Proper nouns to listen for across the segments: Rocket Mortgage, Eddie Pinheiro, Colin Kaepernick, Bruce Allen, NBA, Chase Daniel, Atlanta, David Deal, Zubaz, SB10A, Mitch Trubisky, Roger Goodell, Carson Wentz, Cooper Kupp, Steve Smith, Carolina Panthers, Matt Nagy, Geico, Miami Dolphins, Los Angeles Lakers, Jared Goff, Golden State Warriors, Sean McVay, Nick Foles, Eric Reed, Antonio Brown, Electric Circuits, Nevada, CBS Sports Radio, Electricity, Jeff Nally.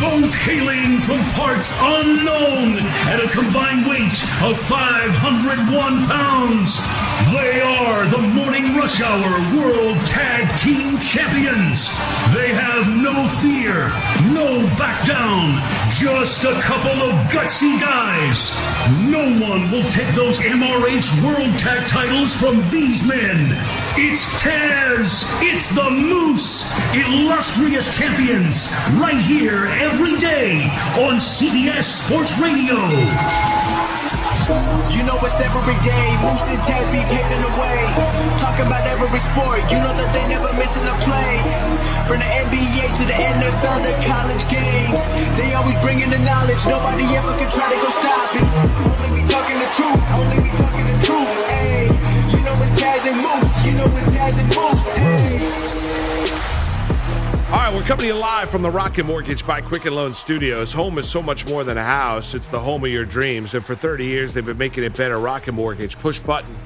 Both hailing from parts unknown at a combined weight of 501 pounds, they are the Morning Rush Hour World Tag Team Champions. They have no fear, no back down, just a couple of gutsy guys. No one will take those MRH World Tag titles from these men. It's Taz, it's the Moose, illustrious champions, right here every day on CBS Sports Radio. You know it's every day, Moose and Taz be paving the way, talking about every sport, you know that they never missing a play, from the NBA to the NFL to college games, they always bringing the knowledge, nobody ever can try to go stop it, only we talking the truth, only we talking the truth, ayy, you know it's Taz and Moose, you know it's Taz and Moose, ayy. All right, we're coming to you live from the Rocket Mortgage by Quicken Loan Studios. Home is so much more than a house. It's the home of your dreams. And for 30 years, they've been making it better. Rocket Mortgage, push button,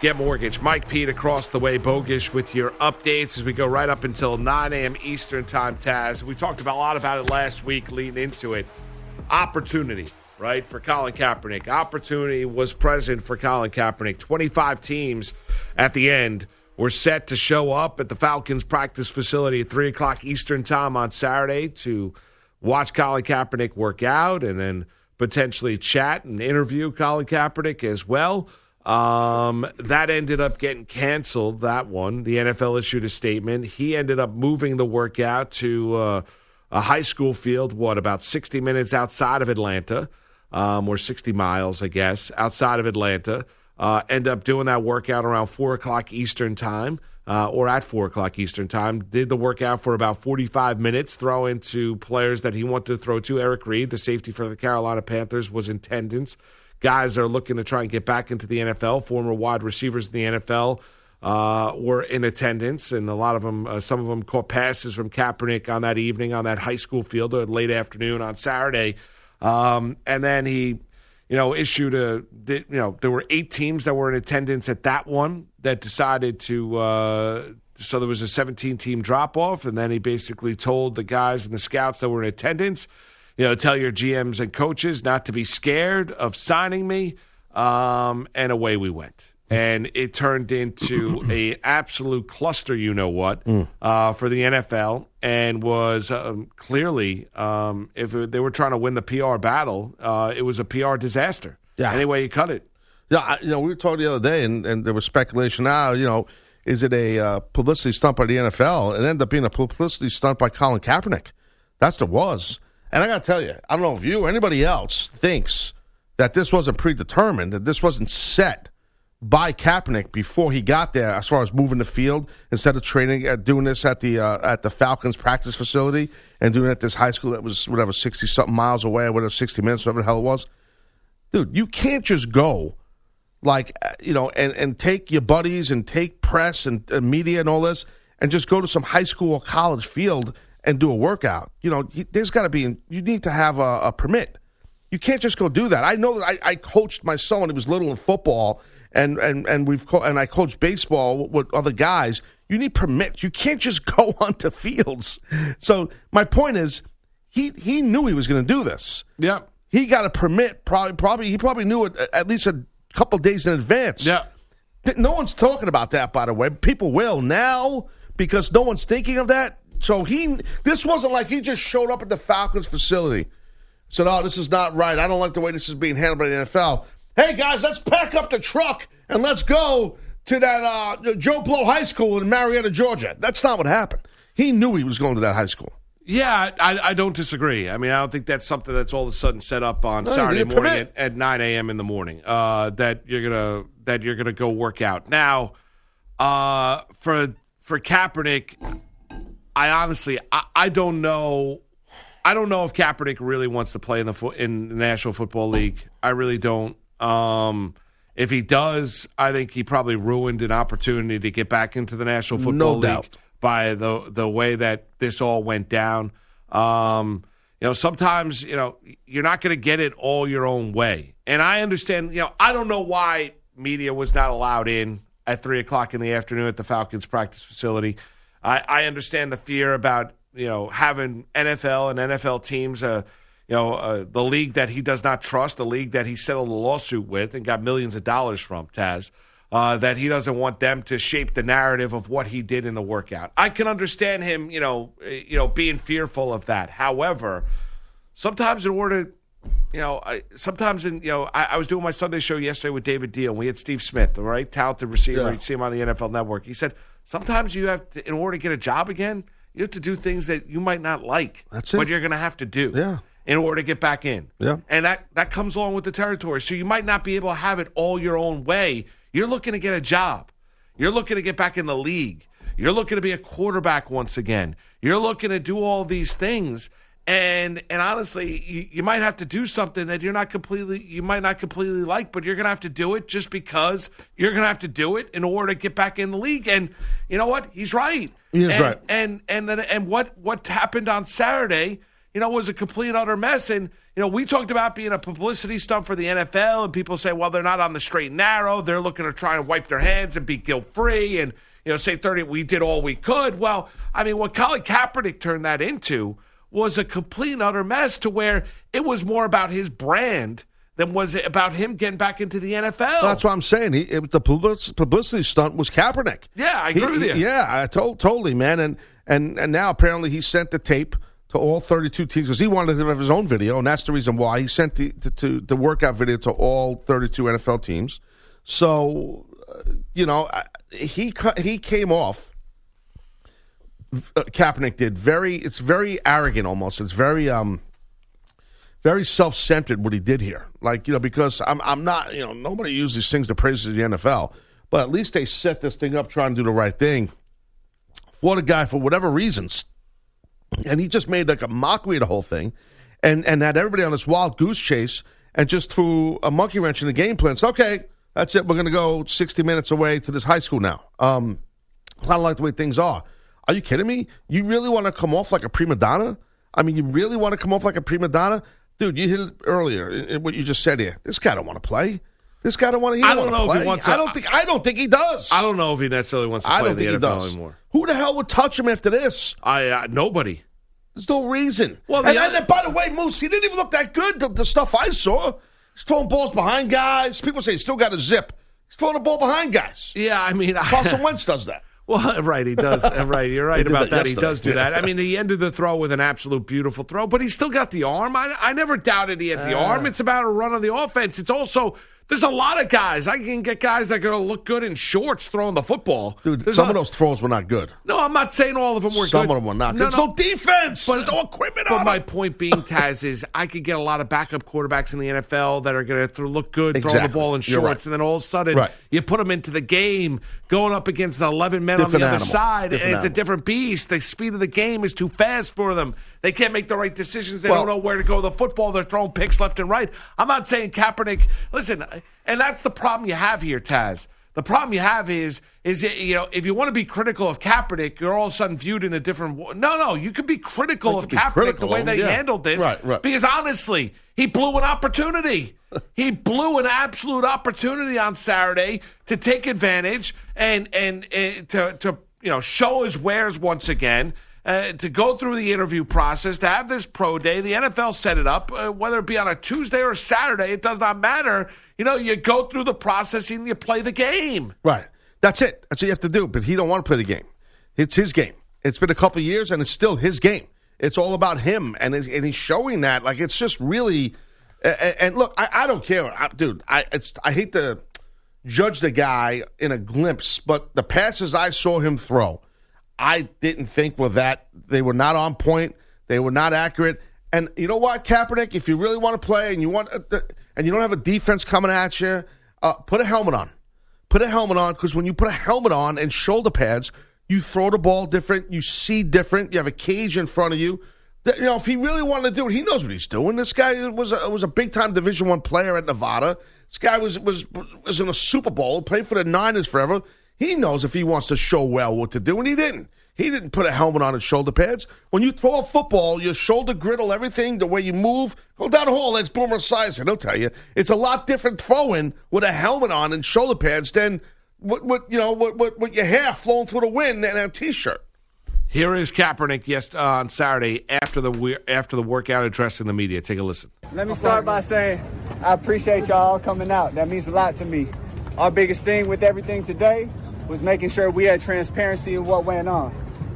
get mortgage. Mike Pete across the way, Bogish, with your updates as we go right up until 9 a.m. Eastern time, Taz. We talked a lot about it last week, leading into it. Opportunity, right, for Colin Kaepernick. Opportunity was present for Colin Kaepernick. 25 teams at the end. We're set to show up at the Falcons practice facility at 3 o'clock Eastern time on Saturday to watch Colin Kaepernick work out and then potentially chat and interview Colin Kaepernick as well. That ended up getting canceled, that one. The NFL issued a statement. He ended up moving the workout to a high school field, about 60 minutes outside of Atlanta, or 60 miles, I guess, outside of Atlanta. End up doing that workout around 4 o'clock Eastern time or at 4 o'clock Eastern time. Did the workout for about 45 minutes, throw into players that he wanted to throw to. Eric Reed, the safety for the Carolina Panthers, was in attendance. Guys are looking to try and get back into the NFL. Former wide receivers in the NFL were in attendance, and a lot of them, some of them caught passes from Kaepernick on that evening on that high school field or late afternoon on Saturday. And then he... there were 8 teams that were in attendance at that one that decided to, so there was a 17-team drop-off, and then he basically told the guys and the scouts that were in attendance, tell your GMs and coaches not to be scared of signing me, and away we went. And it turned into an absolute cluster, for the NFL, and was clearly, if they were trying to win the PR battle, it was a PR disaster. Yeah. Any way you cut it. Yeah, we were talking the other day, and there was speculation now, is it a publicity stunt by the NFL? It ended up being a publicity stunt by Colin Kaepernick. That's what it was. And I got to tell you, I don't know if you or anybody else thinks that this wasn't predetermined, that this wasn't set by Kaepernick before he got there, as far as moving the field instead of training, doing this at the Falcons practice facility and doing it at this high school that was 60-something miles away, 60 minutes, whatever the hell it was. Dude, you can't just go and take your buddies and take press and media and all this and just go to some high school or college field and do a workout. There's got to be – you need to have a permit. You can't just go do that. I know that I coached my son when he was little in football – And I coach baseball with other guys. You need permits. You can't just go onto fields. So my point is, he knew he was going to do this. Yeah, he got a permit. He probably knew it at least a couple days in advance. Yeah, no one's talking about that, by the way. People will now because no one's thinking of that. So this wasn't like he just showed up at the Falcons facility, said, "Oh, this is not right. I don't like the way this is being handled by the NFL. Hey, guys, let's pack up the truck and let's go to that Joe Blow High School in Marietta, Georgia." That's not what happened. He knew he was going to that high school. Yeah, I don't disagree. I mean, I don't think that's something that's all of a sudden set up on Saturday morning at 9 a.m. in the morning that you're gonna go work out. Now, for Kaepernick, I honestly don't know if Kaepernick really wants to play in the National Football League. I really don't. If he does, I think he probably ruined an opportunity to get back into the National Football League. No doubt. By the way that this all went down. Sometimes, you're not going to get it all your own way. And I understand, I don't know why media was not allowed in at 3 o'clock in the afternoon at the Falcons practice facility. I understand the fear about, having NFL and NFL teams, the league that he does not trust, the league that he settled a lawsuit with and got millions of dollars from, Taz. That he doesn't want them to shape the narrative of what he did in the workout. I can understand him, being fearful of that. However, sometimes in order, I was doing my Sunday show yesterday with David Deal. We had Steve Smith, the right talented receiver. Yeah. You see him on the NFL Network. He said sometimes you have to, in order to get a job again, you have to do things that you might not like. That's it. But you're going to have to do. Yeah. In order to get back in. Yeah. And that comes along with the territory. So you might not be able to have it all your own way. You're looking to get a job. You're looking to get back in the league. You're looking to be a quarterback once again. You're looking to do all these things. And honestly, you might have to do something that you might not completely like, but you're going to have to do it just because you're going to have to do it in order to get back in the league. And you know what? He's right. He is right. And what happened on Saturday, was a complete and utter mess. And we talked about being a publicity stunt for the NFL, and people say, well, they're not on the straight and narrow. They're looking to try and wipe their hands and be guilt-free and, say 30, we did all we could. Well, I mean, what Colin Kaepernick turned that into was a complete and utter mess to where it was more about his brand than was it about him getting back into the NFL. Well, that's what I'm saying. The publicity stunt was Kaepernick. Yeah, I agree with you. Totally, man. And now apparently he sent the tape to all 32 teams, because he wanted to have his own video, and that's the reason why he sent the workout video to all 32 NFL teams. So, he came off. Kaepernick did it's very arrogant almost. It's very very self-centered what he did here. Like because I'm not nobody uses things to praise the NFL, but at least they set this thing up trying to do the right thing. What a guy for whatever reasons. And he just made like a mockery of the whole thing and had everybody on this wild goose chase and just threw a monkey wrench in the game plan. So, okay, that's it. We're going to go 60 minutes away to this high school now. I don't like the way things are. Are you kidding me? You really want to come off like a prima donna? I mean, you really want to come off like a prima donna? Dude, you hit it earlier, what you just said here. This guy don't want to play. This guy don't want to. I don't know if he wants to. I don't think he does. I don't know if he necessarily wants to play in the NFL anymore. Who the hell would touch him after this? Nobody. There's no reason. Well, and by the way, Moose, he didn't even look that good. The stuff I saw, he's throwing balls behind guys. People say he's still got a zip. He's throwing a ball behind guys. Yeah, I mean, Carson Wentz does that. Well, right, he does. Right, you're right about that. He does do that. I mean, he ended the throw with an absolute beautiful throw, but he's still got the arm. I never doubted he had the arm. It's about a run on the offense. It's also. There's a lot of guys. I can get guys that are going to look good in shorts throwing the football. Dude, some of those throws were not good. No, I'm not saying all of them were good. Some of them were not good. There's no defense. There's no equipment on it. But my point being, Taz, is I could get a lot of backup quarterbacks in the NFL that are going to look good throwing the ball in shorts, and then all of a sudden you put them into the game going up against the 11 men on the other side, and it's a different beast. The speed of the game is too fast for them. They can't make the right decisions. They don't know where to go with the football. They're throwing picks left and right. I'm not saying Kaepernick. Listen, and that's the problem you have here, Taz. The problem you have is if you want to be critical of Kaepernick, you're all of a sudden viewed in a different way. No, you could be critical of Kaepernick the way that he handled this. Right. Because honestly, he blew an opportunity. He blew an absolute opportunity on Saturday to take advantage and to show his wares once again. To go through the interview process, to have this pro day. The NFL set it up, whether it be on a Tuesday or a Saturday, it does not matter. You go through the process and you play the game. Right. That's it. That's what you have to do. But he don't want to play the game. It's his game. It's been a couple of years, and it's still his game. It's all about him, and he's showing that. Like, it's just really and look, I don't care. I hate to judge the guy in a glimpse, but the passes I saw him throw – I didn't think they were not on point. They were not accurate. And you know what, Kaepernick? If you really want to play and you want, and you don't have a defense coming at you, put a helmet on. Put a helmet on, because when you put a helmet on and shoulder pads, you throw the ball different. You see different. You have a cage in front of you. You know, if he really wanted to do it, he knows what he's doing. This guy was a big-time Division I player at Nevada. This guy was in a Super Bowl, played for the Niners forever. He knows if he wants to show well what to do, and he didn't. He didn't put a helmet on his shoulder pads. When you throw a football, your shoulder griddle, everything, the way you move, go down the hole, that's Boomer Esiason. He'll tell you. It's a lot different throwing with a helmet on and shoulder pads than with your hair flowing through the wind and a T-shirt. Here is Kaepernick on Saturday after the workout addressing the media. Take a listen. Let me start by saying I appreciate y'all coming out. That means a lot to me. Our biggest thing with everything today was making sure we had transparency in what went on.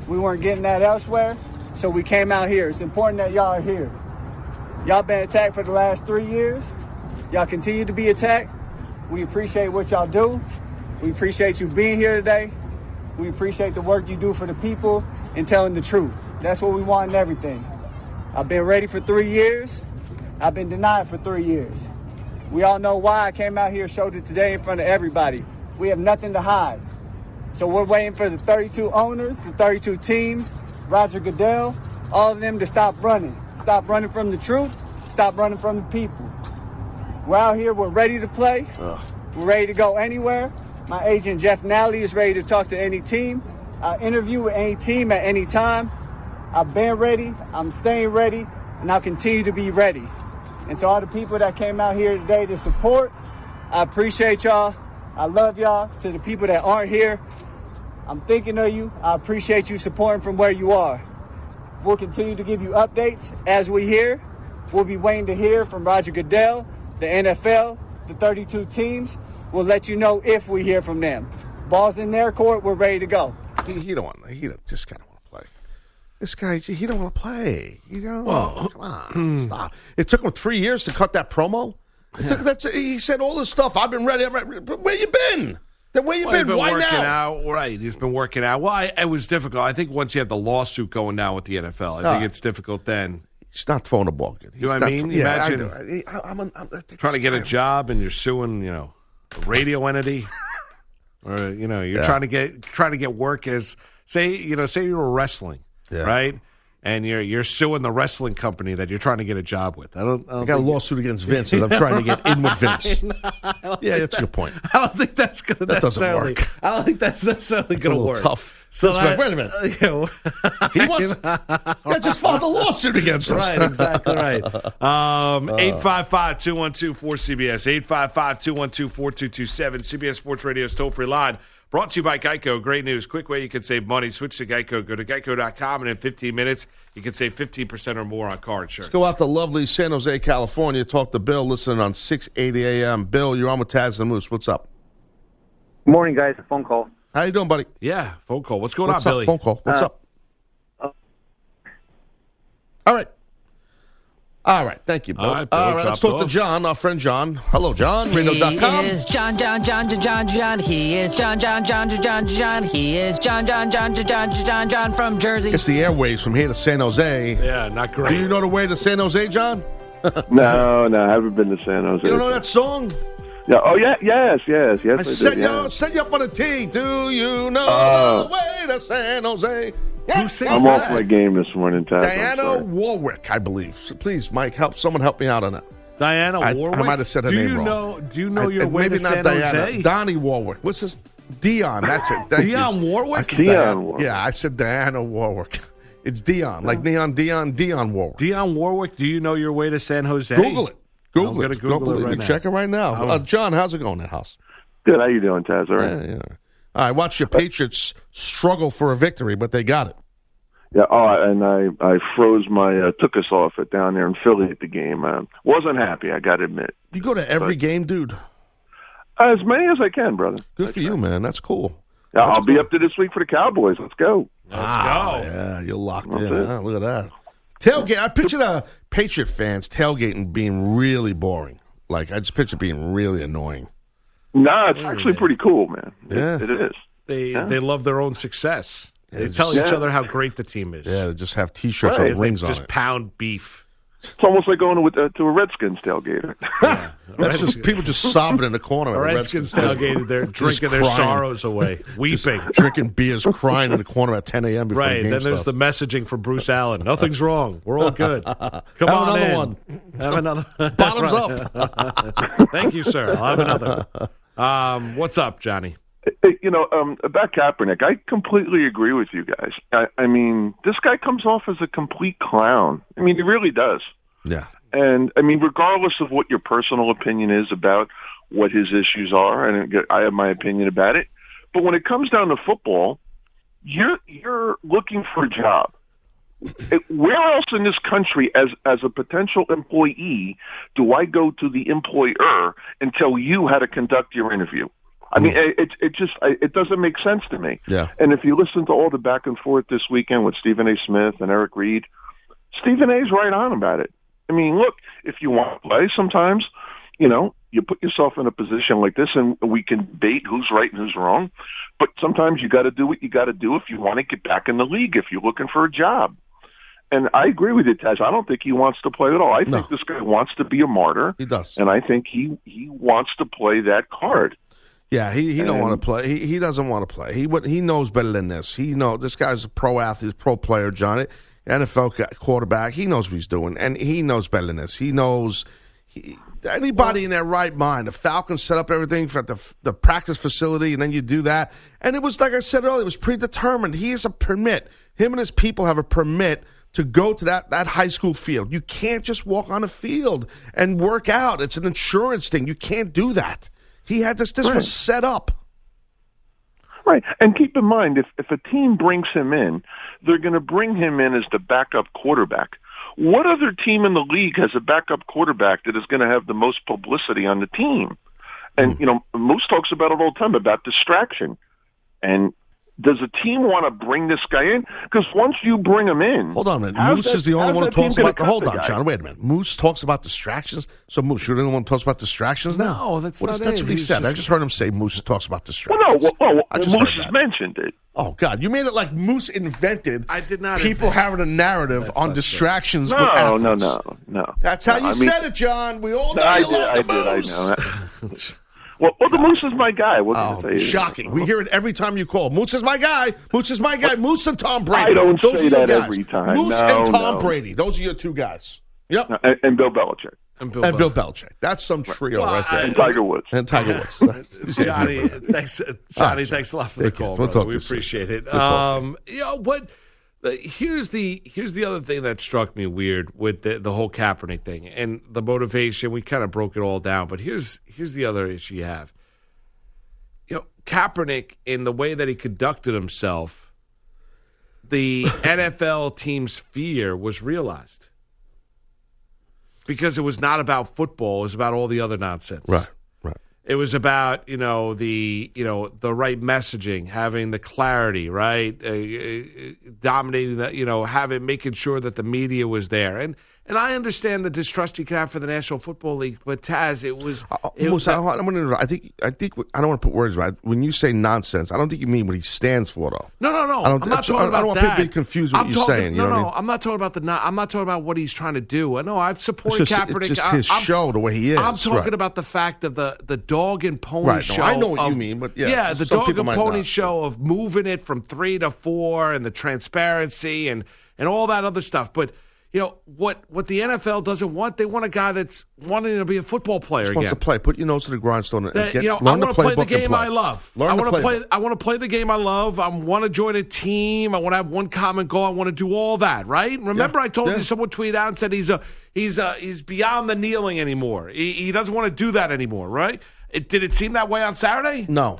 We weren't getting that elsewhere, so we came out here. It's important that y'all are here. Y'all been attacked for the last 3 years. Y'all continue to be attacked. We appreciate what y'all do. We appreciate you being here today. We appreciate the work you do for the people and telling the truth. That's what we want in everything. I've been ready for 3 years. I've been denied for 3 years. We all know why. I came out here, showed it today in front of everybody. We have nothing to hide. So we're waiting for the 32 owners, the 32 teams, Roger Goodell, all of them to stop running. Stop running from the truth. Stop running from the people. We're out here. We're ready to play. We're ready to go anywhere. My agent, Jeff Nally, is ready to talk to any team. I interview with any team at any time. I've been ready, I'm staying ready, and I'll continue to be ready. And to all the people that came out here today to support, I appreciate y'all. I love y'all. To the people that aren't here, I'm thinking of you. I appreciate you supporting from where you are. We'll continue to give you updates as we hear. We'll be waiting to hear from Roger Goodell, the NFL, the 32 teams. We'll let you know if we hear from them. Ball's in their court. We're ready to go. He just kind of want to play. This guy, he don't want to play. You know, come on, stop. It took him 3 years to cut that promo. He said all this stuff. I've been ready. But where you been? Why working now? Right, he's been working out. Well, it was difficult. I think once you have the lawsuit going down with the NFL, I think it's difficult then. He's not throwing a ball good. Do I mean? Imagine I'm trying to get a job and you're suing, a radio entity, or trying to get work as say you were wrestling, right? And you're suing the wrestling company that you're trying to get a job with. I got a lawsuit against Vince because I'm trying to get in with Vince. That's your point. I don't think that's going to necessarily work. I don't think that's necessarily going to work. Tough. So wait a minute. He wants. I just filed a lawsuit against us. Right, exactly right. 855-212-4CBS. 855-212-4227. CBS Sports Radio's toll-free line. Brought to you by Geico. Great news. Quick way you can save money. Switch to Geico. Go to geico.com, and in 15 minutes, you can save 15% or more on car insurance. Let's go out to lovely San Jose, California. Talk to Bill, listening on 680 a.m. Bill, you're on with Taz and Moose. What's up? Morning, guys. A phone call. How you doing, buddy? Yeah, phone call. What's going on, Billy? Phone call. What's up? All right. Thank you, Bill. All right. Let's talk to John, our friend John. Hello, John. Reno.com. He is John. He is John. He is John from Jersey. It's the airwaves from here to San Jose. Yeah, not great. Do you know the way to San Jose, John? No, I haven't been to San Jose. You don't know that song? Yeah. Oh, yeah. Yes. I set you up on a tee. Do you know the way to San Jose? Yeah. I'm off my game this morning, Todd. Diana Warwick, I believe. So please, Mike, someone help me out on that. Diana Warwick? I might have said her name wrong. Do you know your way to San Jose? Donnie Warwick. What's his? Dion. That's it. Warwick? Warwick. Yeah, I said Diana Warwick. It's Dion. Like Neon Dion Warwick. Dion Warwick, do you know your way to San Jose? Google it. You're checking right now. John, how's it going in the house? Good. How you doing, Taz? All right. Yeah. I watched your Patriots struggle for a victory, but they got it. Yeah. Oh, and I froze my took us off it down there in Philly at the game. Wasn't happy, I got to admit. You go to every game, dude. As many as I can, brother. Good for you, man. That's cool. Yeah, I'll be up to this week for the Cowboys. Let's go. Let's go. Yeah, you're locked in. Huh? Look at that. Tailgate. I picture the Patriot fans tailgating being really boring. Like, I just picture being really annoying. Nah, it's actually pretty cool, man. It is. They love their own success. They tell each other how great the team is. Yeah, just have T-shirts with rings on it. Just pound beef. It's almost like going to a Redskins tailgate. Yeah. People just sobbing in the corner. A Redskins tailgate, they're drinking their sorrows away, weeping. Just drinking beers, crying in the corner at 10 a.m. before the game starts. There's the messaging from Bruce Allen. Nothing's wrong. We're all good. Have another one. Bottoms up. Thank you, sir. I'll have another. What's up, Johnny? About Kaepernick, I completely agree with you guys. I mean, this guy comes off as a complete clown. I mean, he really does. Yeah. And, I mean, regardless of what your personal opinion is about what his issues are, and I have my opinion about it, but when it comes down to football, you're looking for a job. Where else in this country, as a potential employee, do I go to the employer and tell you how to conduct your interview? I mean, it just doesn't make sense to me. Yeah. And if you listen to all the back and forth this weekend with Stephen A. Smith and Eric Reed, Stephen A.'s right on about it. I mean, look, if you want to play sometimes, you put yourself in a position like this, and we can debate who's right and who's wrong, but sometimes you got to do what you got to do if you want to get back in the league, if you're looking for a job. And I agree with you, Taz. I don't think he wants to play at all. I think this guy wants to be a martyr. He does. And I think he wants to play that card. Yeah, he don't want to play. He doesn't want to play. He knows better than this. He knows this guy's a pro athlete, pro player, Johnny, NFL quarterback. He knows what he's doing, and he knows better than this. He knows anybody in their right mind. The Falcons set up everything for the practice facility, and then you do that. And it was, like I said earlier, it was predetermined. He has a permit. Him and his people have a permit to go to that high school field. You can't just walk on a field and work out. It's an insurance thing. You can't do that. He had this. This was set up. Right. And keep in mind, if a team brings him in, they're going to bring him in as the backup quarterback. What other team in the league has a backup quarterback that is going to have the most publicity on the team? And, Moose talks about it all the time, about distraction. And does a team want to bring this guy in? Because once you bring him in... Hold on a minute. Moose is the only one who talks about... Hold on, John. Wait a minute. Moose talks about distractions? So, Moose, you're the only one who talks about distractions now? No, that's not it. That's what he said. I just heard him say Moose talks about distractions. Well, no. Well, Moose has mentioned it. Oh, God. You made it like Moose invented people having a narrative on distractions with athletes. No. That's how you said it, John. We all know you love Moose. I know. Well, the Moose is my guy. What can I tell you? Shocking. We hear it every time you call. Moose is my guy. Moose is my guy. Moose and Tom Brady. I don't say that every time. Moose and Tom Brady. Those are your two guys. Yep. No, and Bill Belichick. And Bill Belichick. That's some trio right there. And Tiger Woods. Johnny, thanks a lot for the call, brother. We appreciate it. Here's the other thing that struck me weird with the whole Kaepernick thing and the motivation. We kind of broke it all down, but here's the other issue you have. Kaepernick, in the way that he conducted himself, the NFL team's fear was realized because it was not about football; it was about all the other nonsense. Right. It was about the right messaging, having the clarity, right, dominating the making sure that the media was there, and I understand the distrust you can have for the National Football League, but Taz, I think I don't want to put words right. When you say nonsense, I don't think you mean what he stands for, though. No. I'm not talking about that. I don't want people to be confused with what you're saying. I'm not talking about I'm not talking about what he's trying to do. I know I've supported Kaepernick. It's just his show, the way he is. I'm talking about the fact of the dog and pony show. I know what you mean, but the dog and pony show of moving it from 3 to 4 and the transparency and all that other stuff, but. What the NFL doesn't want, they want a guy that's wanting to be a football player again. Just wants to play. Put your nose to the grindstone and learn to play the game I love. I want to play the game I love. I want to join a team. I want to have one common goal. I want to do all that, right? Remember I told you someone tweeted out and said he's beyond the kneeling anymore. He doesn't want to do that anymore, right? Did it seem that way on Saturday? No,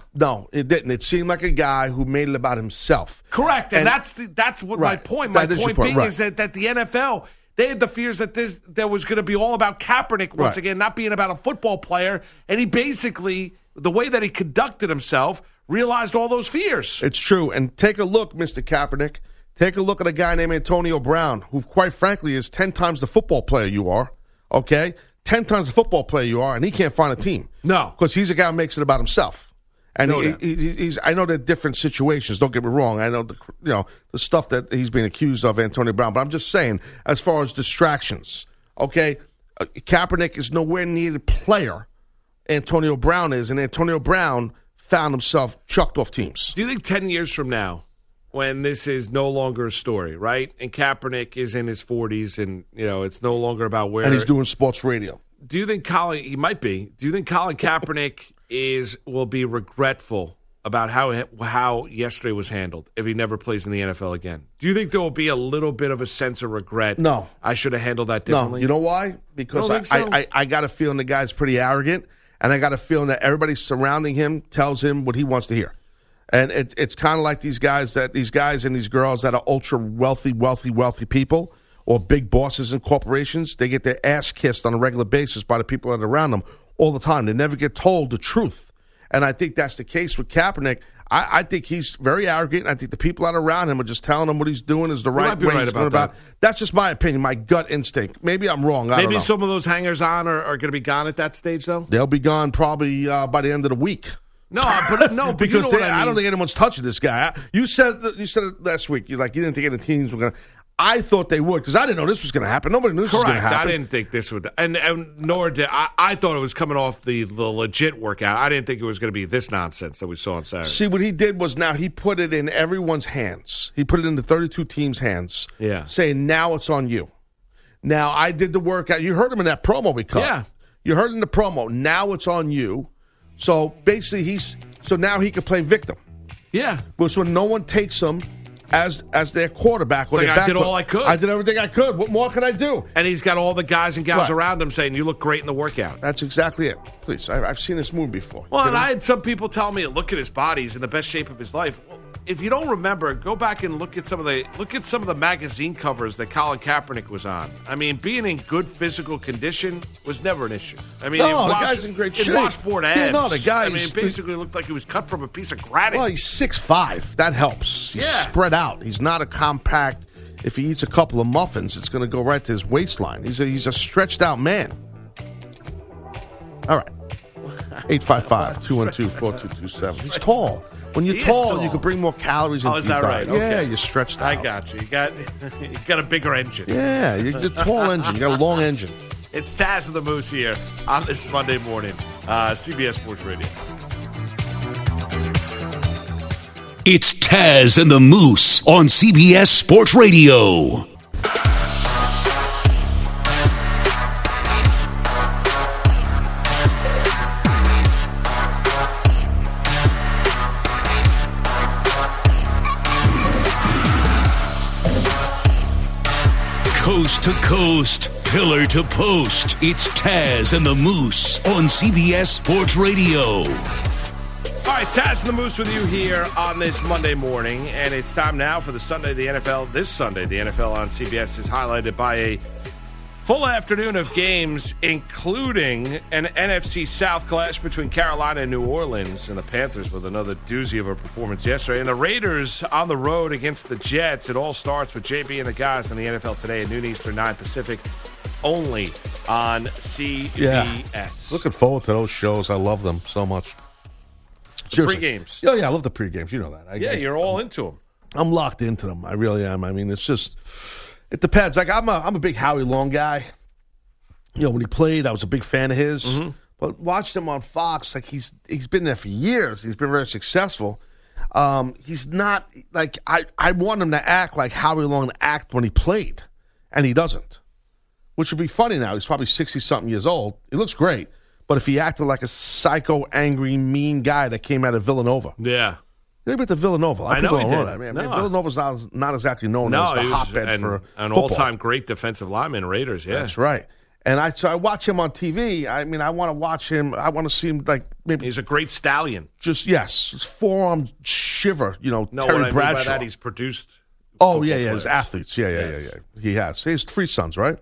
it didn't. It seemed like a guy who made it about himself. Correct, and that's my point. My point is that the NFL, they had the fears that there was going to be all about Kaepernick once again, not being about a football player, and he basically, the way that he conducted himself, realized all those fears. It's true, and take a look, Mr. Kaepernick. Take a look at a guy named Antonio Brown, who, quite frankly, is 10 times the football player you are, okay? 10 times the football player you are, and he can't find a team. No. Because he's a guy who makes it about himself. And he's I know they're different situations. Don't get me wrong. I know the stuff that he's being accused of, Antonio Brown. But I'm just saying, as far as distractions, okay, Kaepernick is nowhere near the player Antonio Brown is, and Antonio Brown found himself chucked off teams. Do you think 10 years from now, when this is no longer a story, right, and Kaepernick is in his 40s, and it's no longer about where, and he's doing sports radio? Do you think Colin Kaepernick will be regretful about how yesterday was handled if he never plays in the NFL again? Do you think there will be a little bit of a sense of regret? No. I should have handled that differently? No. You know why? Because I got a feeling the guy's pretty arrogant, and I got a feeling that everybody surrounding him tells him what he wants to hear. And it's kind of like these guys and these girls that are ultra wealthy people or big bosses in corporations. They get their ass kissed on a regular basis by the people that are around them all the time. They never get told the truth. And I think that's the case with Kaepernick. I think he's very arrogant. I think the people out around him are just telling him what he's doing is the right way. Right about that. That's just my opinion, my gut instinct. Maybe I'm wrong. I don't know. Maybe some of those hangers-on are going to be gone at that stage, though? They'll be gone probably by the end of the week. No, because I don't think anyone's touching this guy. You said it last week. You didn't think any teams were going to. I thought they would because I didn't know this was going to happen. Nobody knew this was going to happen. I didn't think this would. And nor did I. I thought it was coming off the legit workout. I didn't think it was going to be this nonsense that we saw on Saturday. See, what he did was now he put it in everyone's hands. He put it in the 32 teams' hands. Yeah. Saying, now it's on you. Now, I did the workout. You heard him in that promo we cut. Yeah. You heard in the promo. Now it's on you. So, basically, now he could play victim. Yeah. Which when no one takes him. As their quarterback. Or I did all I could. I did everything I could. What more could I do? And he's got all the guys and gals around him saying, you look great in the workout. That's exactly it. Please, I've seen this movie before. Well, I had some people tell me, look at his body. He's in the best shape of his life. Well, if you don't remember, go back and look at some of the magazine covers that Colin Kaepernick was on. I mean, being in good physical condition was never an issue. I mean, the guy's in great shape. Washboard abs. Yeah, no, the guy. I mean, basically looked like he was cut from a piece of granite. Well, he's 6'5". That helps. He's spread out. He's not a compact. If he eats a couple of muffins, it's going to go right to his waistline. He's a stretched out man. All right. 855-212-4227. He's tall. When you're tall, you can bring more calories into your diet. Right? Okay. Yeah, you're stretched out. I got you. You got a bigger engine. Yeah, you're a tall engine. You got a long engine. It's Taz and the Moose here on this Monday morning. CBS Sports Radio. It's Taz and the Moose on CBS Sports Radio. Coast to coast, pillar to post, it's Taz and the Moose on CBS Sports Radio. All right, Taz and the Moose with you here on this Monday morning, and it's time now for the Sunday, the NFL. This Sunday, the NFL on CBS is highlighted by a full afternoon of games, including an NFC South clash between Carolina and New Orleans, and the Panthers with another doozy of a performance yesterday, and the Raiders on the road against the Jets. It all starts with JB and the guys on the NFL Today at noon Eastern, 9 Pacific, only on CBS. Yeah. Looking forward to those shows. I love them so much. The pre-games. Oh, yeah, I love the pre-games. You know that. You're all into them. I'm locked into them. I really am. I mean, it's just... It depends. Like I'm a big Howie Long guy. When he played, I was a big fan of his. Mm-hmm. But watched him on Fox, like he's been there for years. He's been very successful. He's not like I want him to act like Howie Long acted when he played, and he doesn't. Which would be funny now. He's probably 60-something years old. He looks great, but if he acted like a psycho, angry, mean guy that came out of Villanova, yeah. Maybe at the Villanova. I know he did. Villanova's not exactly known as the hotbed for an all-time great defensive lineman, Raiders, yeah. That's right. And I watch him on TV. I mean, I want to watch him. I want to see him like maybe. He's a great stallion. Just, yes. His forearm shiver, Terry Bradshaw. No, by that he's produced. Oh, yeah. His athletes. Yeah. He has. He has 3 sons, right?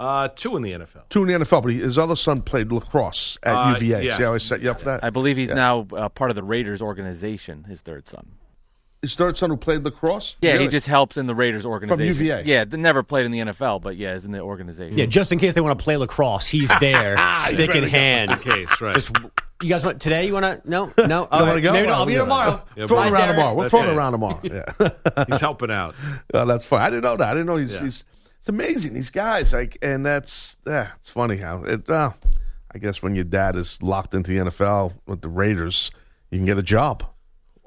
2 in the NFL. 2 in the NFL, but his other son played lacrosse at UVA. Yeah. See how I set you up for that? I believe he's now part of the Raiders organization, his third son. His third son who played lacrosse? Yeah, really? He just helps in the Raiders organization. From UVA? Yeah, never played in the NFL, but is in the organization. Yeah, just in case they want to play lacrosse, he's there, stick in hand. Just You guys want today? You want to? No, no. All right. Go? Maybe I'll be tomorrow. Yeah, throw it around tomorrow. We're throwing it around tomorrow. Yeah, he's helping out. Oh, that's fun. I didn't know that. I didn't know he's. It's amazing, these guys. Like, and that's it's funny how it. I guess when your dad is locked into the NFL with the Raiders, you can get a job.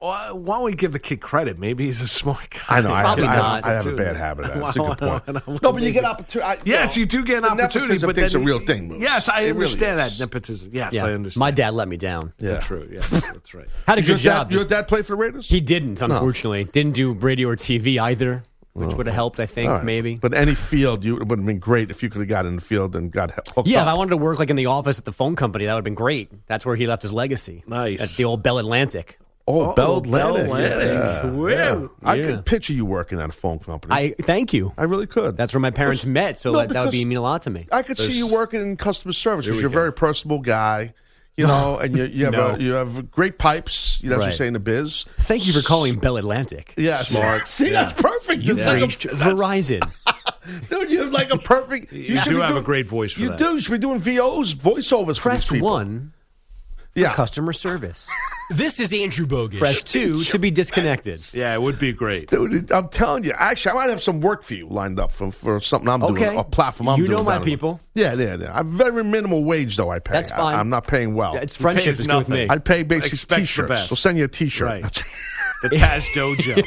Well, why don't we give the kid credit? Maybe he's a smart guy. I know. I have a bad habit of that. That's a good point. No, but you get opportunity. Yes, you do get an opportunity. But that's a real thing. Moves. Yes, I understand that. Nepotism. Yes, yeah. I understand. My dad let me down. Yeah. That's true. Yes, that's right. Had a good job. Your dad play for the Raiders? He didn't, unfortunately. No. Didn't do radio or TV either, which would have helped, I think, maybe. But any field, it would have been great if you could have got in the field and got hooked up. If I wanted to work like in the office at the phone company, that would have been great. That's where he left his legacy. Nice. At the old Bell Atlantic. Oh, Bell Atlantic. Yeah. I could picture you working at a phone company. Thank you. I really could. That's where my parents met, so that would mean a lot to me. I could see you working in customer service because you're a very personable guy, you know, and you have great pipes. You know what you say in the biz. Thank you for calling Bell Atlantic. Yeah, smart. See, that's perfect. You've reached Verizon. Dude, you have like a perfect. You do have a great voice for that. You do. You should be doing VOs, voiceovers for these people. Press 1. Yeah. Customer service. This is Andrew Bogus. Press 2 to be disconnected. Yeah, it would be great. Dude, I'm telling you. Actually, I might have some work for you lined up for something I'm doing, a platform I'm doing. You know my people. Yeah. I'm very minimal wage, though, I pay. That's fine. I'm not paying well. Yeah, it's friendship is nothing. With me. I pay basically T-shirts. We'll send you a T-shirt. Right. The Taz Dojo.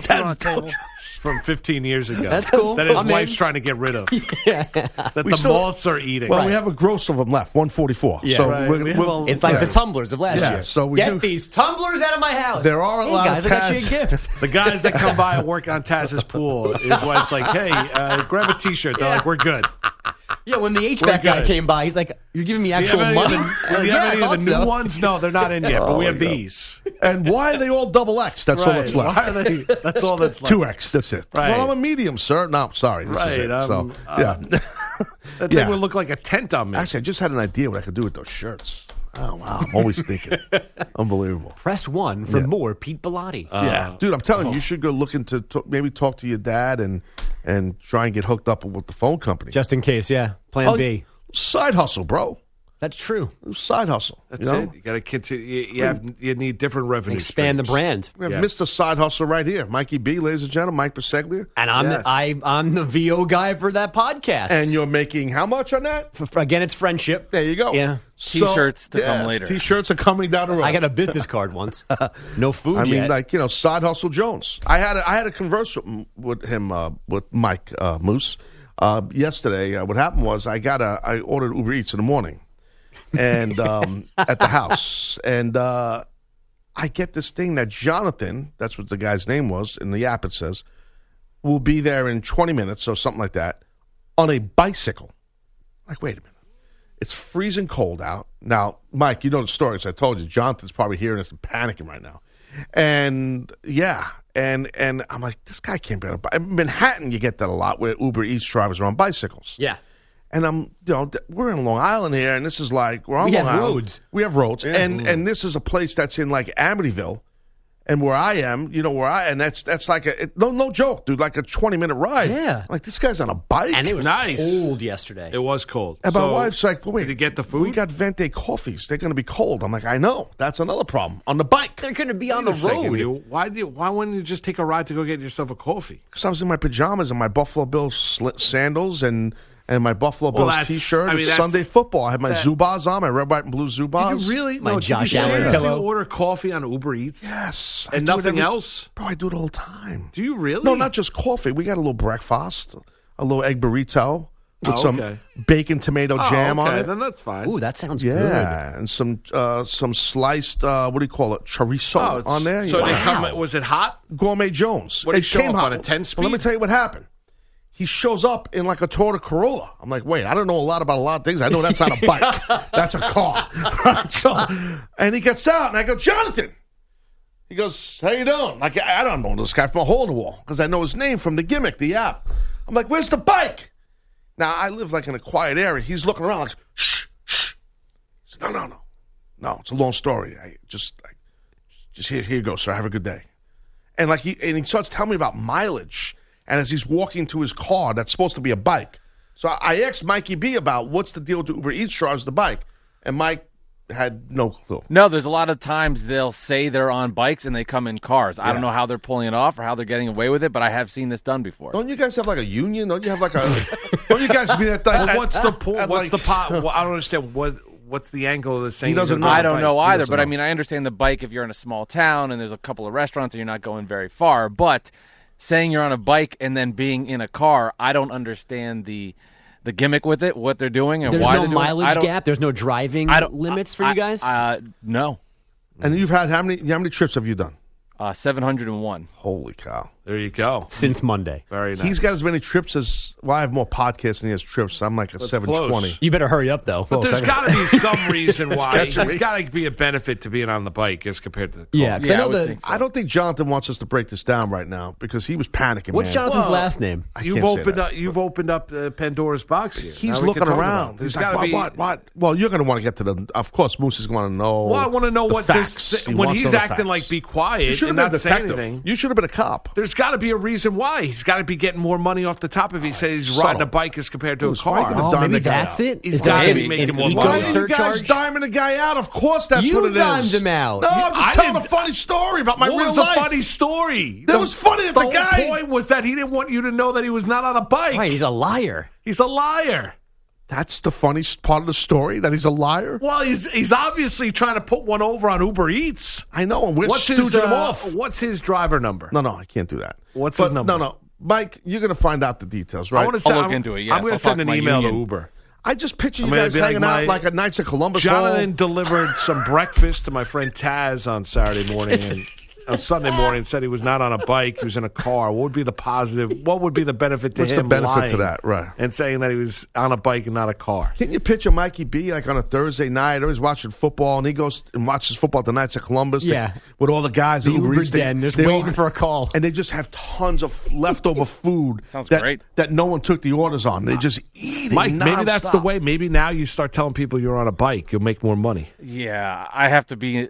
Taz Dojo. From 15 years ago. That's cool. That his wife's trying to get rid of. Yeah. That the moths are eating. Well, we have a gross of them left, 144. Yeah, so it's like the tumblers of last year. So we get these tumblers out of my house. There are a lot of Taz. I got you a gift. The guys that come by and work on Taz's pool, his wife's like, hey, grab a T-shirt. They're like, we're good. Yeah, when the HVAC guy came by, he's like, you're giving me actual money? Do you have any of the new ones? No, they're not in yet, but we have these. And why are they all double X? That's all that's left. Why are they? That's all that's left. 2X, that's it. Right. Well, I'm a medium, sir. No, sorry. This is it. That thing would look like a tent on me. Actually, I just had an idea what I could do with those shirts. Oh, wow. I'm always thinking. Unbelievable. Press 1 for more Pete Bellotti. Dude, I'm telling you, you should go look into maybe talk to your dad and try and get hooked up with the phone company. Just in case, Plan B. Side hustle, bro. That's true. Side hustle. That's it. You got to continue. You need different revenue. Expand streams. The brand. We have Mr. Side Hustle right here. Mikey B, ladies and gentlemen, Mike Biseglia. And I'm I'm the VO guy for that podcast. And you're making how much on that? Again, it's friendship. There you go. Yeah. T-shirts come later. T-shirts are coming down the road. I got a business card once. No food yet. I mean, Side Hustle Jones. I had a converse with him, with Mike Moose, yesterday. What happened was I ordered Uber Eats in the morning. And at the house. And I get this thing that Jonathan, that's what the guy's name was, in the app it says, will be there in 20 minutes or something like that on a bicycle. Like, wait a minute. It's freezing cold out. Now, Mike, you know the story. As I told you, Jonathan's probably hearing this and panicking right now. And, and I'm like, this guy can't be on a bike. In Manhattan, you get that a lot where Uber Eats drivers are on bicycles. Yeah. And I'm, we're in Long Island here, and this is like we have roads, and this is a place that's in like Amityville, and where I am, and that's like no joke, dude, like a 20-minute ride. Yeah, like this guy's on a bike, and it was cold yesterday. It was cold. And my wife's like, well, "Wait, did you get the food? We got Venti coffees. They're going to be cold." I'm like, "I know. That's another problem on the bike. They're going to be on the road. Why wouldn't you just take a ride to go get yourself a coffee?" Because I was in my pajamas and my Buffalo Bills sandals and. And my Buffalo Bills T-shirt. I mean, Sunday football. I had my Zubaz on, my red, white, and blue Zubaz. Did you really? Josh Allen pillow. You order coffee on Uber Eats? Yes. And nothing else? Bro, I do it all the time. Do you really? No, not just coffee. We got a little breakfast, a little egg burrito with some bacon tomato jam on it. Then that's fine. Ooh, that sounds good. Yeah, and some sliced, what do you call it, chorizo on there. So was it hot? Gourmet Jones. What, it came hot on a 10-speed? Well, let me tell you what happened. He shows up in like a Toyota Corolla. I'm like, wait, I don't know a lot about a lot of things. I know that's not a bike. That's a car. Right? And he gets out, and I go, Jonathan. He goes, how you doing? Like, I don't know this guy from a hole in the wall because I know his name from the gimmick, the app. I'm like, where's the bike? Now, I live like in a quiet area. He's looking around like, shh. He said, no, it's a long story. I just here you go, sir. Have a good day. And like he starts telling me about mileage. And as he's walking to his car, that's supposed to be a bike. So I asked Mikey B about what's the deal with Uber Eats charge the bike. And Mike had no clue. No, there's a lot of times they'll say they're on bikes and they come in cars. Yeah. I don't know how they're pulling it off or how they're getting away with it, but I have seen this done before. Don't you guys have like a union? Don't you have like a? Don't you guys be that? Well, what's the point? What's like, the pot? Well, I don't understand what. What's the angle of the same? He doesn't know. I don't know either, but I mean, I understand the bike if you're in a small town and there's a couple of restaurants and you're not going very far. But saying you're on a bike and then being in a car, I don't understand the gimmick with it, what they're doing, and why they're doing it. There's no mileage gap. There's no driving limits for you guys. No. And you've had how many trips have you done? 701. Holy cow! There you go. Since Monday, very nice. He's got as many trips as I have more podcasts than he has trips. I'm like a 720. You better hurry up though. But there's got to be some reason why. There's got to be a benefit to being on the bike as compared to the car. Yeah, because I don't think Jonathan wants us to break this down right now because he was panicking. What's Jonathan's last name? You've opened up Pandora's box here. He's looking around. He's got to be what. Well, you're going to want to get to the. Of course, Moose is going to know. Well, I want to know what this when he's acting like be quiet. Not saying anything. You should have been a cop. There's got to be a reason why. He's got to be getting more money off the top if he says he's riding a bike as compared to a car. Maybe that's it. He's got to be making more money. Why are you guys diming the guy out? Of course that's what it is. You dimed him out. No, I'm just telling a funny story about my real life. What was the funny story? That was funny. The whole point was that he didn't want you to know that he was not on a bike. Right, he's a liar. He's a liar. That's the funniest part of the story, that he's a liar? Well, he's obviously trying to put one over on Uber Eats. I know, and we're stooging him off. What's his driver number? No, I can't do that. What's his number? No, Mike, you're going to find out the details, right? I'll look into it, yes. I'm going to send an email to Uber. I just picture you guys hanging out like a Knights of Columbus. Jonathan delivered some breakfast to my friend Taz on Saturday morning and on Sunday morning said he was not on a bike, he was in a car. What would be the positive? What would be the benefit to him lying to that, right? And saying that he was on a bike and not a car? Can you picture Mikey B like on a Thursday night, or he's watching football, and he goes and watches football at the Knights of Columbus with all the guys at Uber Eats, just waiting for a call. And they just have tons of leftover food that no one took the orders on. They just eat it. Mike, maybe that's the way. Maybe now you start telling people you're on a bike. You'll make more money. Yeah, I have to do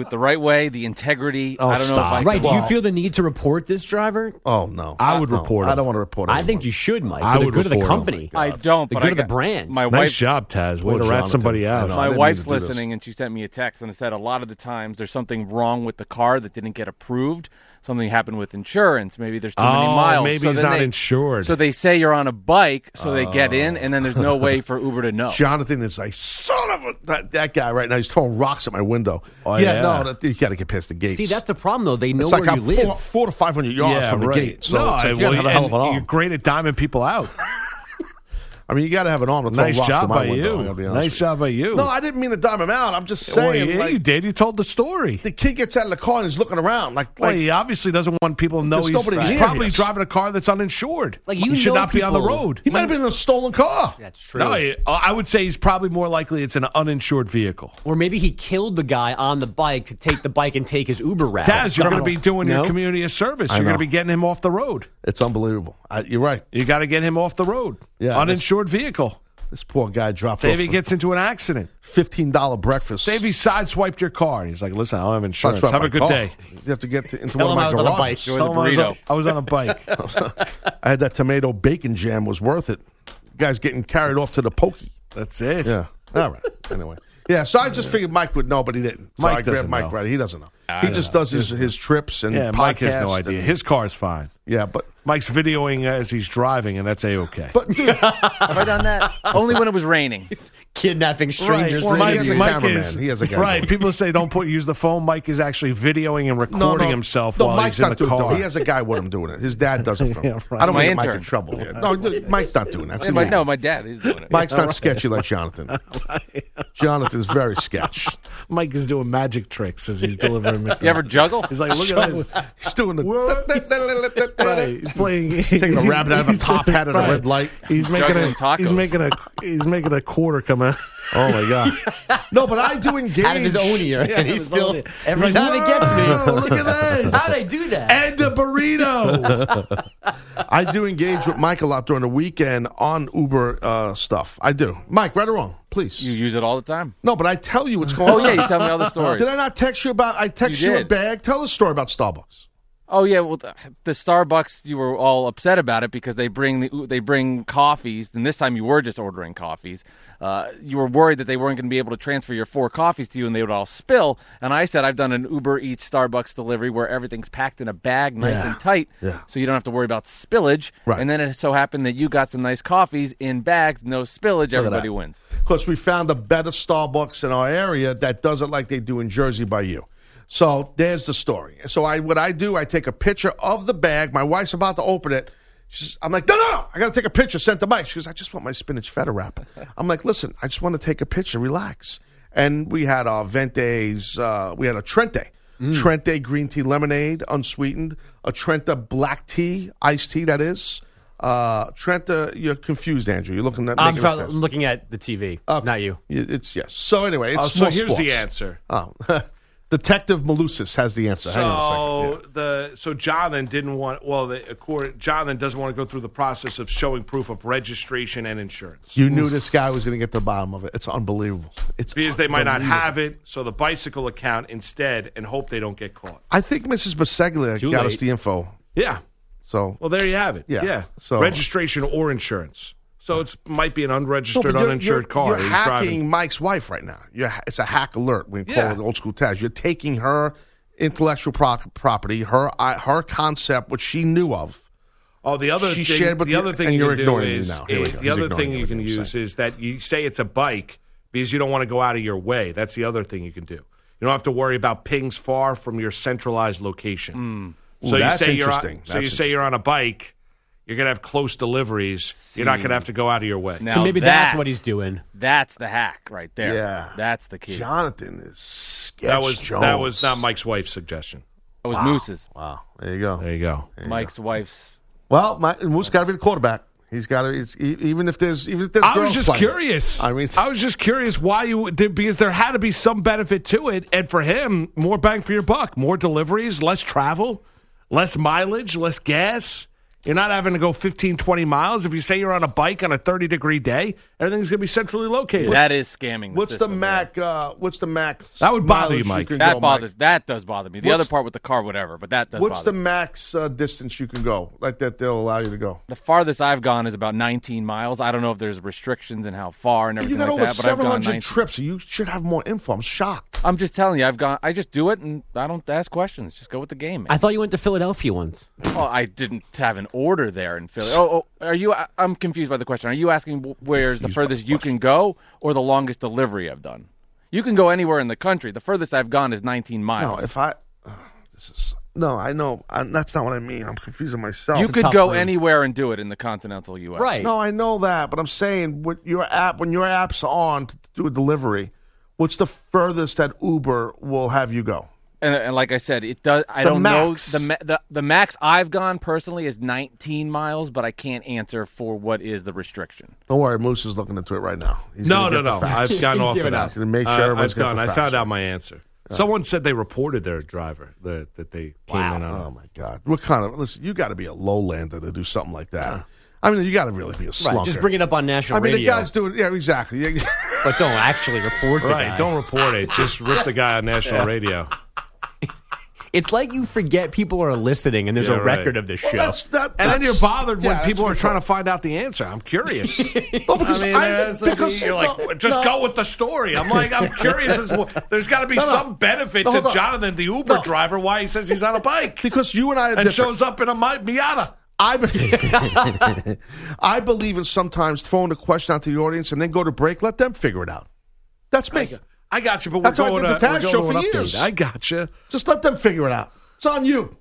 it the right way, the integrity. I don't know if I can. Right. Do you feel the need to report this driver? Oh, no. I would report him. I don't want to report him. I think you should, Mike. I would report him. For the good of the company. I don't, but the good of the brand. Nice job, Taz. Way to rat somebody out. My wife's listening, and she sent me a text, and it said a lot of the times there's something wrong with the car that didn't get approved. Something happened with insurance. Maybe there's too many miles. Maybe he's not insured. So they say you're on a bike, so they get in, and then there's no way for Uber to know. Jonathan is like, son of a... That guy right now, he's throwing rocks at my window. Oh, yeah, no, you got to get past the gates. See, that's the problem, though. They know where you live. It's like I'm 400 to 500 yards from the gate. So you're great at diming people out. I mean, you got to have an arm to throw rocks at my window. Nice job by you. No, I didn't mean to dime him out. I'm just saying. Well, you did. You told the story. The kid gets out of the car and he's looking around. Like he obviously doesn't want people to know he's probably driving a car that's uninsured. Like you should not be on the road. He might have been in a stolen car. That's true. No, I would say he's probably more likely it's an uninsured vehicle. Or maybe he killed the guy on the bike to take the bike and take his Uber route. Taz, you're going to be doing your community a service. You're going to be getting him off the road. It's unbelievable. You're right. You got to get him off the road. Yeah, uninsured vehicle. This poor guy dropped off. Say if he gets into an accident. $15 breakfast. Say if he sideswiped your car. And he's like, listen, I don't have insurance. Have a good day. You have to get into one of my garages. Tell him I was on a bike. I had that tomato bacon jam. Was worth it. The guy's getting carried off to the pokey. That's it. Yeah. All right. Anyway. Yeah, so I just figured Mike would know, but he didn't. So Mike doesn't know. Right. He doesn't know. He just does his trips and podcasts. Mike has no idea. His car's fine. Yeah, but Mike's videoing as he's driving, and that's A-OK. But dude, have I done that? Only when it was raining. He's kidnapping strangers. Right. Well, Mike has a cameraman. Right. People say don't use the phone. Mike is actually videoing and recording himself while Mike's he's in the car. He has a guy with him doing it. His dad does it for him. I don't want to get Mike in trouble here. No, Mike's not doing that. No, my dad is doing it. Mike's not sketchy like Jonathan. Jonathan's very sketch. Mike is doing magic tricks as he's delivering it. You ever juggle? He's like, look at this. He's doing the... Right. He's playing. He's taking a rabbit out of a top hat at a red light. He's making a quarter come out. Oh my God! No, but I do engage out of his own ear, and he's still every time it gets me. Look at this! How'd I do that? And a burrito. I do engage with Mike a lot during the weekend on Uber stuff. I do, Mike. Right or wrong? Please. You use it all the time? No, but I tell you what's going on. Oh yeah, you tell me all the stories. Did I not text you about? I text you a bag. Tell the story about Starbucks. Oh yeah, well the Starbucks, you were all upset about it because they bring coffees, and this time you were just ordering coffees. You were worried that they weren't going to be able to transfer your 4 coffees to you, and they would all spill. And I said I've done an Uber Eats Starbucks delivery where everything's packed in a bag, nice and tight, so you don't have to worry about spillage. Right. And then it so happened that you got some nice coffees in bags, no spillage. Everybody wins. Of course, we found a better Starbucks in our area that does it like they do in Jersey by you. So there's the story. So I take a picture of the bag. My wife's about to open it. I'm like, no. I got to take a picture. Sent to Mike. She goes, I just want my spinach feta wrap. I'm like, listen, I just want to take a picture. Relax. And we had our Vente's. We had a Trente. Trente green tea lemonade, unsweetened. A Trente black tea, iced tea, that is. Trenta, you're confused, Andrew. You're looking at. I'm sorry, looking at the TV, not you. It's yes. So anyway, it's so here's sports. The answer. Oh. Detective Malusis has the answer. So Jonathan didn't want. Well, Jonathan doesn't want to go through the process of showing proof of registration and insurance. You knew this guy was going to get the bottom of it. It's unbelievable. Because they might not have it. So the bicycle account instead, and hope they don't get caught. I think Mrs. Biseglia got us the info. Yeah. So there you have it. Yeah. So registration or insurance. So it might be an unregistered, uninsured car. You're hacking driving. Mike's wife right now. It's a hack alert. We call it old school Taz. You're taking her intellectual property, her concept, which she knew of. Oh, the other thing you can use is that you say it's a bike because you don't want to go out of your way. That's the other thing you can do. You don't have to worry about pings far from your centralized location. Mm. Ooh, so that's interesting. So you say you're on a bike. You're going to have close deliveries. You're not going to have to go out of your way. Now so maybe that's what he's doing. That's the hack right there. Yeah. That's the key. Jonathan is sketch Jones. That was not Mike's wife's suggestion. That was Moose's. Wow. There you go. Mike's wife's. Well, Moose got to be the quarterback. He's got to – even if there's I was just curious. I was just curious why you – because there had to be some benefit to it. And for him, more bang for your buck. More deliveries, less travel, less mileage, less gas. You're not having to go 15, 20 miles. If you say you're on a bike on a 30-degree day, everything's going to be centrally located. That is scamming. What's the Mac? That would bother you, Mike. That does bother me. The other part with the car, whatever, but that does bother me. What's the max distance you can go, like that they'll allow you to go? The farthest I've gone is about 19 miles. I don't know if there's restrictions and how far and everything like that. You got over 700 trips. So you should have more info. I'm shocked. I'm just telling you, I just do it, and I don't ask questions. Just go with the game, man. I thought you went to Philadelphia once. Oh, I didn't have an order there in Philly. Are you? I'm confused by the question. Are you asking where's the furthest you can go or the longest delivery I've done? You can go anywhere in the country. The furthest I've gone is 19 miles. I know. That's not what I mean. I'm confusing myself. You could go anywhere and do it in the continental U.S. Right. No, I know that, but I'm saying when your app's on to do a delivery, what's the furthest that Uber will have you go? And like I said, it does. I don't know. The max I've gone personally is 19 miles, but I can't answer for what is the restriction. Don't worry. Moose is looking into it right now. No. I've gone off and out. I found out my answer. Someone said they reported their driver that they came in on. Oh, my God. What kind of – listen, you got to be a lowlander to do something like that. I mean, you got to really be a slump. Right, just bring it up on national radio. I mean, the guy's doing – yeah, exactly. But don't actually report the guy. Right, don't report it. Just rip the guy on national radio. It's like you forget people are listening and there's a record of this show. And then you're bothered when people are trying to find out the answer. I'm curious. Because go with the story. I'm like, I'm curious. There's got to be some benefit to Jonathan, the Uber driver, why he says he's on a bike. Because you and I are different. And shows up in a Miata. I believe in sometimes throwing a question out to the audience and then go to break. Let them figure it out. That's me. I got you, but that's going to the Taz show for years. I got you. Just let them figure it out. It's on you.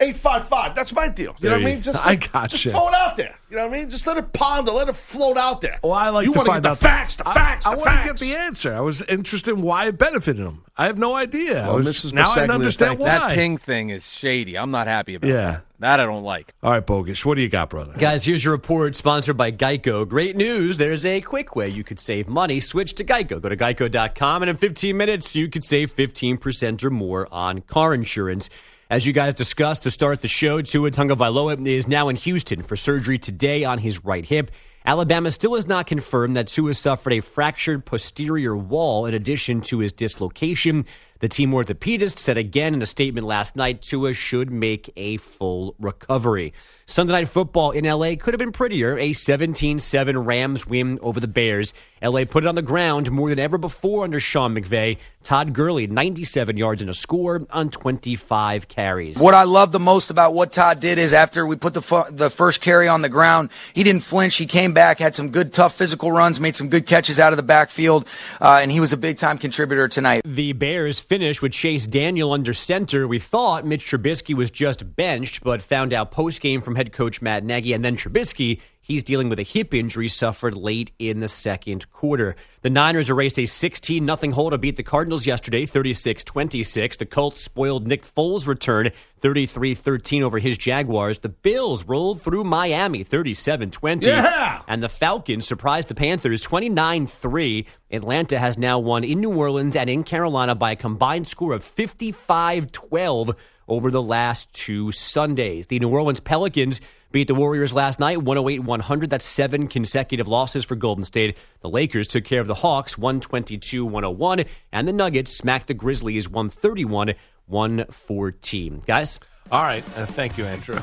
855. That's my deal. You know what I mean? Just throw it out there. You know what I mean? Just let it ponder. Let it float out there. Well, I like you to find out the facts. I want to get the answer. I was interested in why it benefited him. I have no idea. Well, now I understand why. That ping thing is shady. I'm not happy about that. That I don't like. All right, Bogus. What do you got, brother? Guys, here's your report sponsored by Geico. Great news. There's a quick way you could save money. Switch to Geico. Go to geico.com, and in 15 minutes, you could save 15% or more on car insurance. As you guys discussed to start the show, Tua Tagovailoa is now in Houston for surgery today on his right hip. Alabama still has not confirmed that Tua suffered a fractured posterior wall in addition to his dislocation. The team orthopedist said again in a statement last night, Tua should make a full recovery. Sunday Night Football in L.A. could have been prettier. A 17-7 Rams win over the Bears. L.A. put it on the ground more than ever before under Sean McVay. Todd Gurley, 97 yards and a score on 25 carries. What I love the most about what Todd did is after we put the first carry on the ground, he didn't flinch. He came back, had some good, tough physical runs, made some good catches out of the backfield, and he was a big-time contributor tonight. The Bears finish with Chase Daniel under center. We thought Mitch Trubisky was just benched, but found out post-game from head coach Matt Nagy and then Trubisky, he's dealing with a hip injury suffered late in the second quarter. The Niners erased a 16-0 hole to beat the Cardinals yesterday, 36-26. The Colts spoiled Nick Foles' return, 33-13 over his Jaguars. The Bills rolled through Miami, 37-20. Yeah! And the Falcons surprised the Panthers, 29-3. Atlanta has now won in New Orleans and in Carolina by a combined score of 55-12 over the last two Sundays. The New Orleans Pelicans beat the Warriors last night, 108-100. That's 7 consecutive losses for Golden State. The Lakers took care of the Hawks, 122-101. And the Nuggets smacked the Grizzlies, 131-114. Guys? All right. Thank you, Andrew.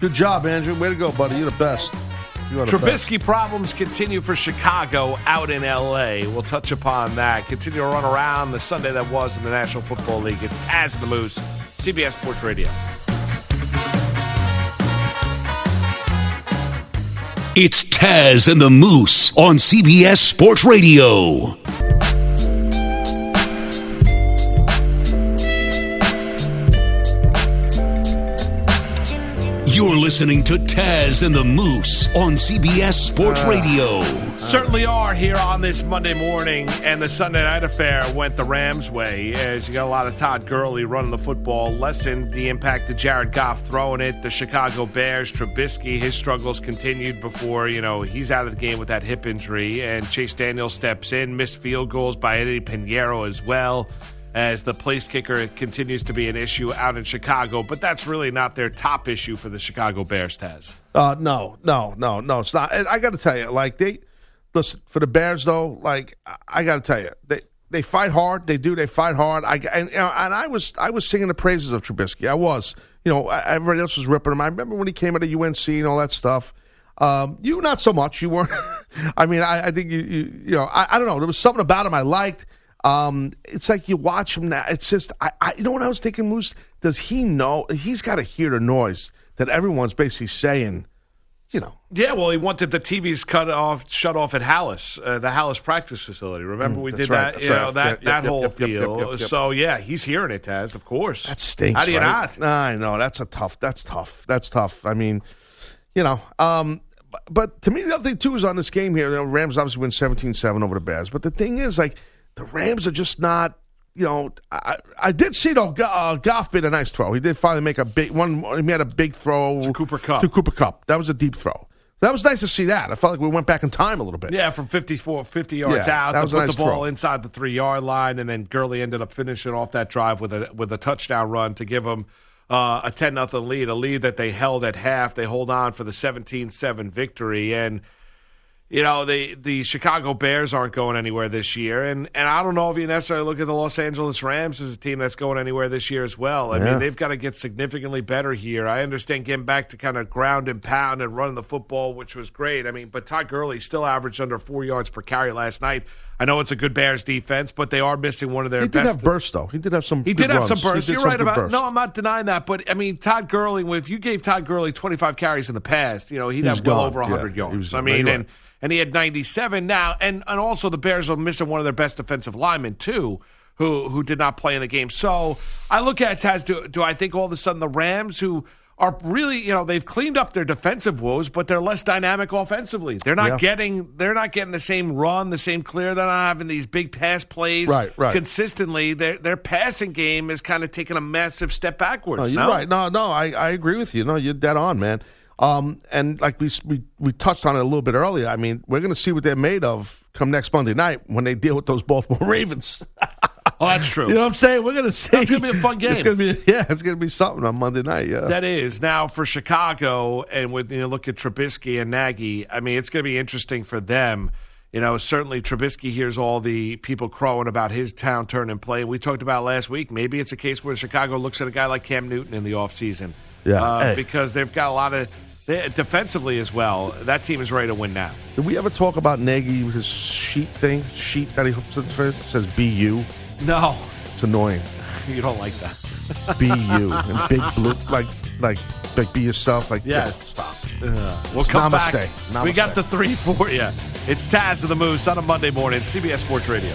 Good job, Andrew. Way to go, buddy. You're the best. Trubisky problems continue for Chicago out in L.A. We'll touch upon that. Continue to run around the Sunday that was in the National Football League. It's As the Moose, CBS Sports Radio. It's Taz and the Moose on CBS Sports Radio. You're listening to Taz and the Moose on CBS Sports Radio. Certainly are here on this Monday morning, and the Sunday night affair went the Rams' way. As you got a lot of Todd Gurley running the football, lessened the impact of Jared Goff throwing it. The Chicago Bears, Trubisky, his struggles continued before, he's out of the game with that hip injury. And Chase Daniel steps in, missed field goals by Eddie Pinheiro as well. As the place kicker continues to be an issue out in Chicago. But that's really not their top issue for the Chicago Bears, Taz. No, it's not. And I got to tell you, for the Bears, though, I got to tell you, they fight hard. They fight hard. I was singing the praises of Trubisky. I was. Everybody else was ripping him. I remember when he came out of UNC and all that stuff. You, not so much. You weren't. I mean, I think, I don't know. There was something about him I liked. It's like you watch him now. It's just, what I was thinking, Moose? Does he know? He's got to hear the noise that everyone's basically saying, Yeah, well, he wanted the TVs shut off at Halas, the Halas practice facility. Remember we did that? That whole deal. So, yeah, he's hearing it, Taz, of course. That stinks, How do you not? I know. That's tough. I mean, but to me, the other thing, too, is on this game here, Rams obviously win 17-7 over the Bears. But the thing is, the Rams are just not, I did see, though, Goff made a nice throw. He did finally make a big one. He had a big throw to Cooper Kupp. That was a deep throw. That was nice to see that. I felt like we went back in time a little bit. Yeah, from 50 yards out. That was put nice the ball throw. Inside the 3-yard line, and then Gurley ended up finishing off that drive with a touchdown run to give them a 10-0 lead, a lead that they held at half. They hold on for the 17-7 victory, and the Chicago Bears aren't going anywhere this year, and I don't know if you necessarily look at the Los Angeles Rams as a team that's going anywhere this year as well. I mean, they've got to get significantly better here. I understand getting back to kind of ground and pound and running the football, which was great. I mean, but Todd Gurley still averaged under 4 yards per carry last night. I know it's a good Bears defense, but they are missing one of their best. He did have bursts, though. He did have some bursts. You're right about it. No, I'm not denying that. But, I mean, Todd Gurley, if you gave Todd Gurley 25 carries in the past, he'd have well over 100 yards. I mean, and he had 97 now. And also the Bears are missing one of their best defensive linemen, too, who did not play in the game. So I look at it, Taz, do I think all of a sudden the Rams, who are really, they've cleaned up their defensive woes, but they're less dynamic offensively. They're not getting the same run, the same clear. They're not having these big pass plays consistently. Their passing game is kind of taking a massive step backwards. Right. I agree with you. No, you're dead on, man. And like we touched on it a little bit earlier, I mean, we're going to see what they're made of come next Monday night when they deal with those Baltimore Ravens. Oh, that's true. You know what I'm saying? We're going to see. It's going to be a fun game. It's going to be something on Monday night. Yeah, that is. Now, for Chicago, and with look at Trubisky and Nagy, I mean, it's going to be interesting for them. You know, certainly Trubisky hears all the people crowing about his turn and play. We talked about last week, maybe it's a case where Chicago looks at a guy like Cam Newton in the offseason. Yeah. Because they've got a lot of defensively as well. That team is ready to win now. Did we ever talk about Nagy, his sheet thing? Sheet that he says BU? No. It's annoying. You don't like that. BU. And big blue. Like be yourself. Like, yes. Yeah, stop. We'll come back. Namaste. We got the 3 for you. It's Taz of the Moose on a Monday morning, CBS Sports Radio.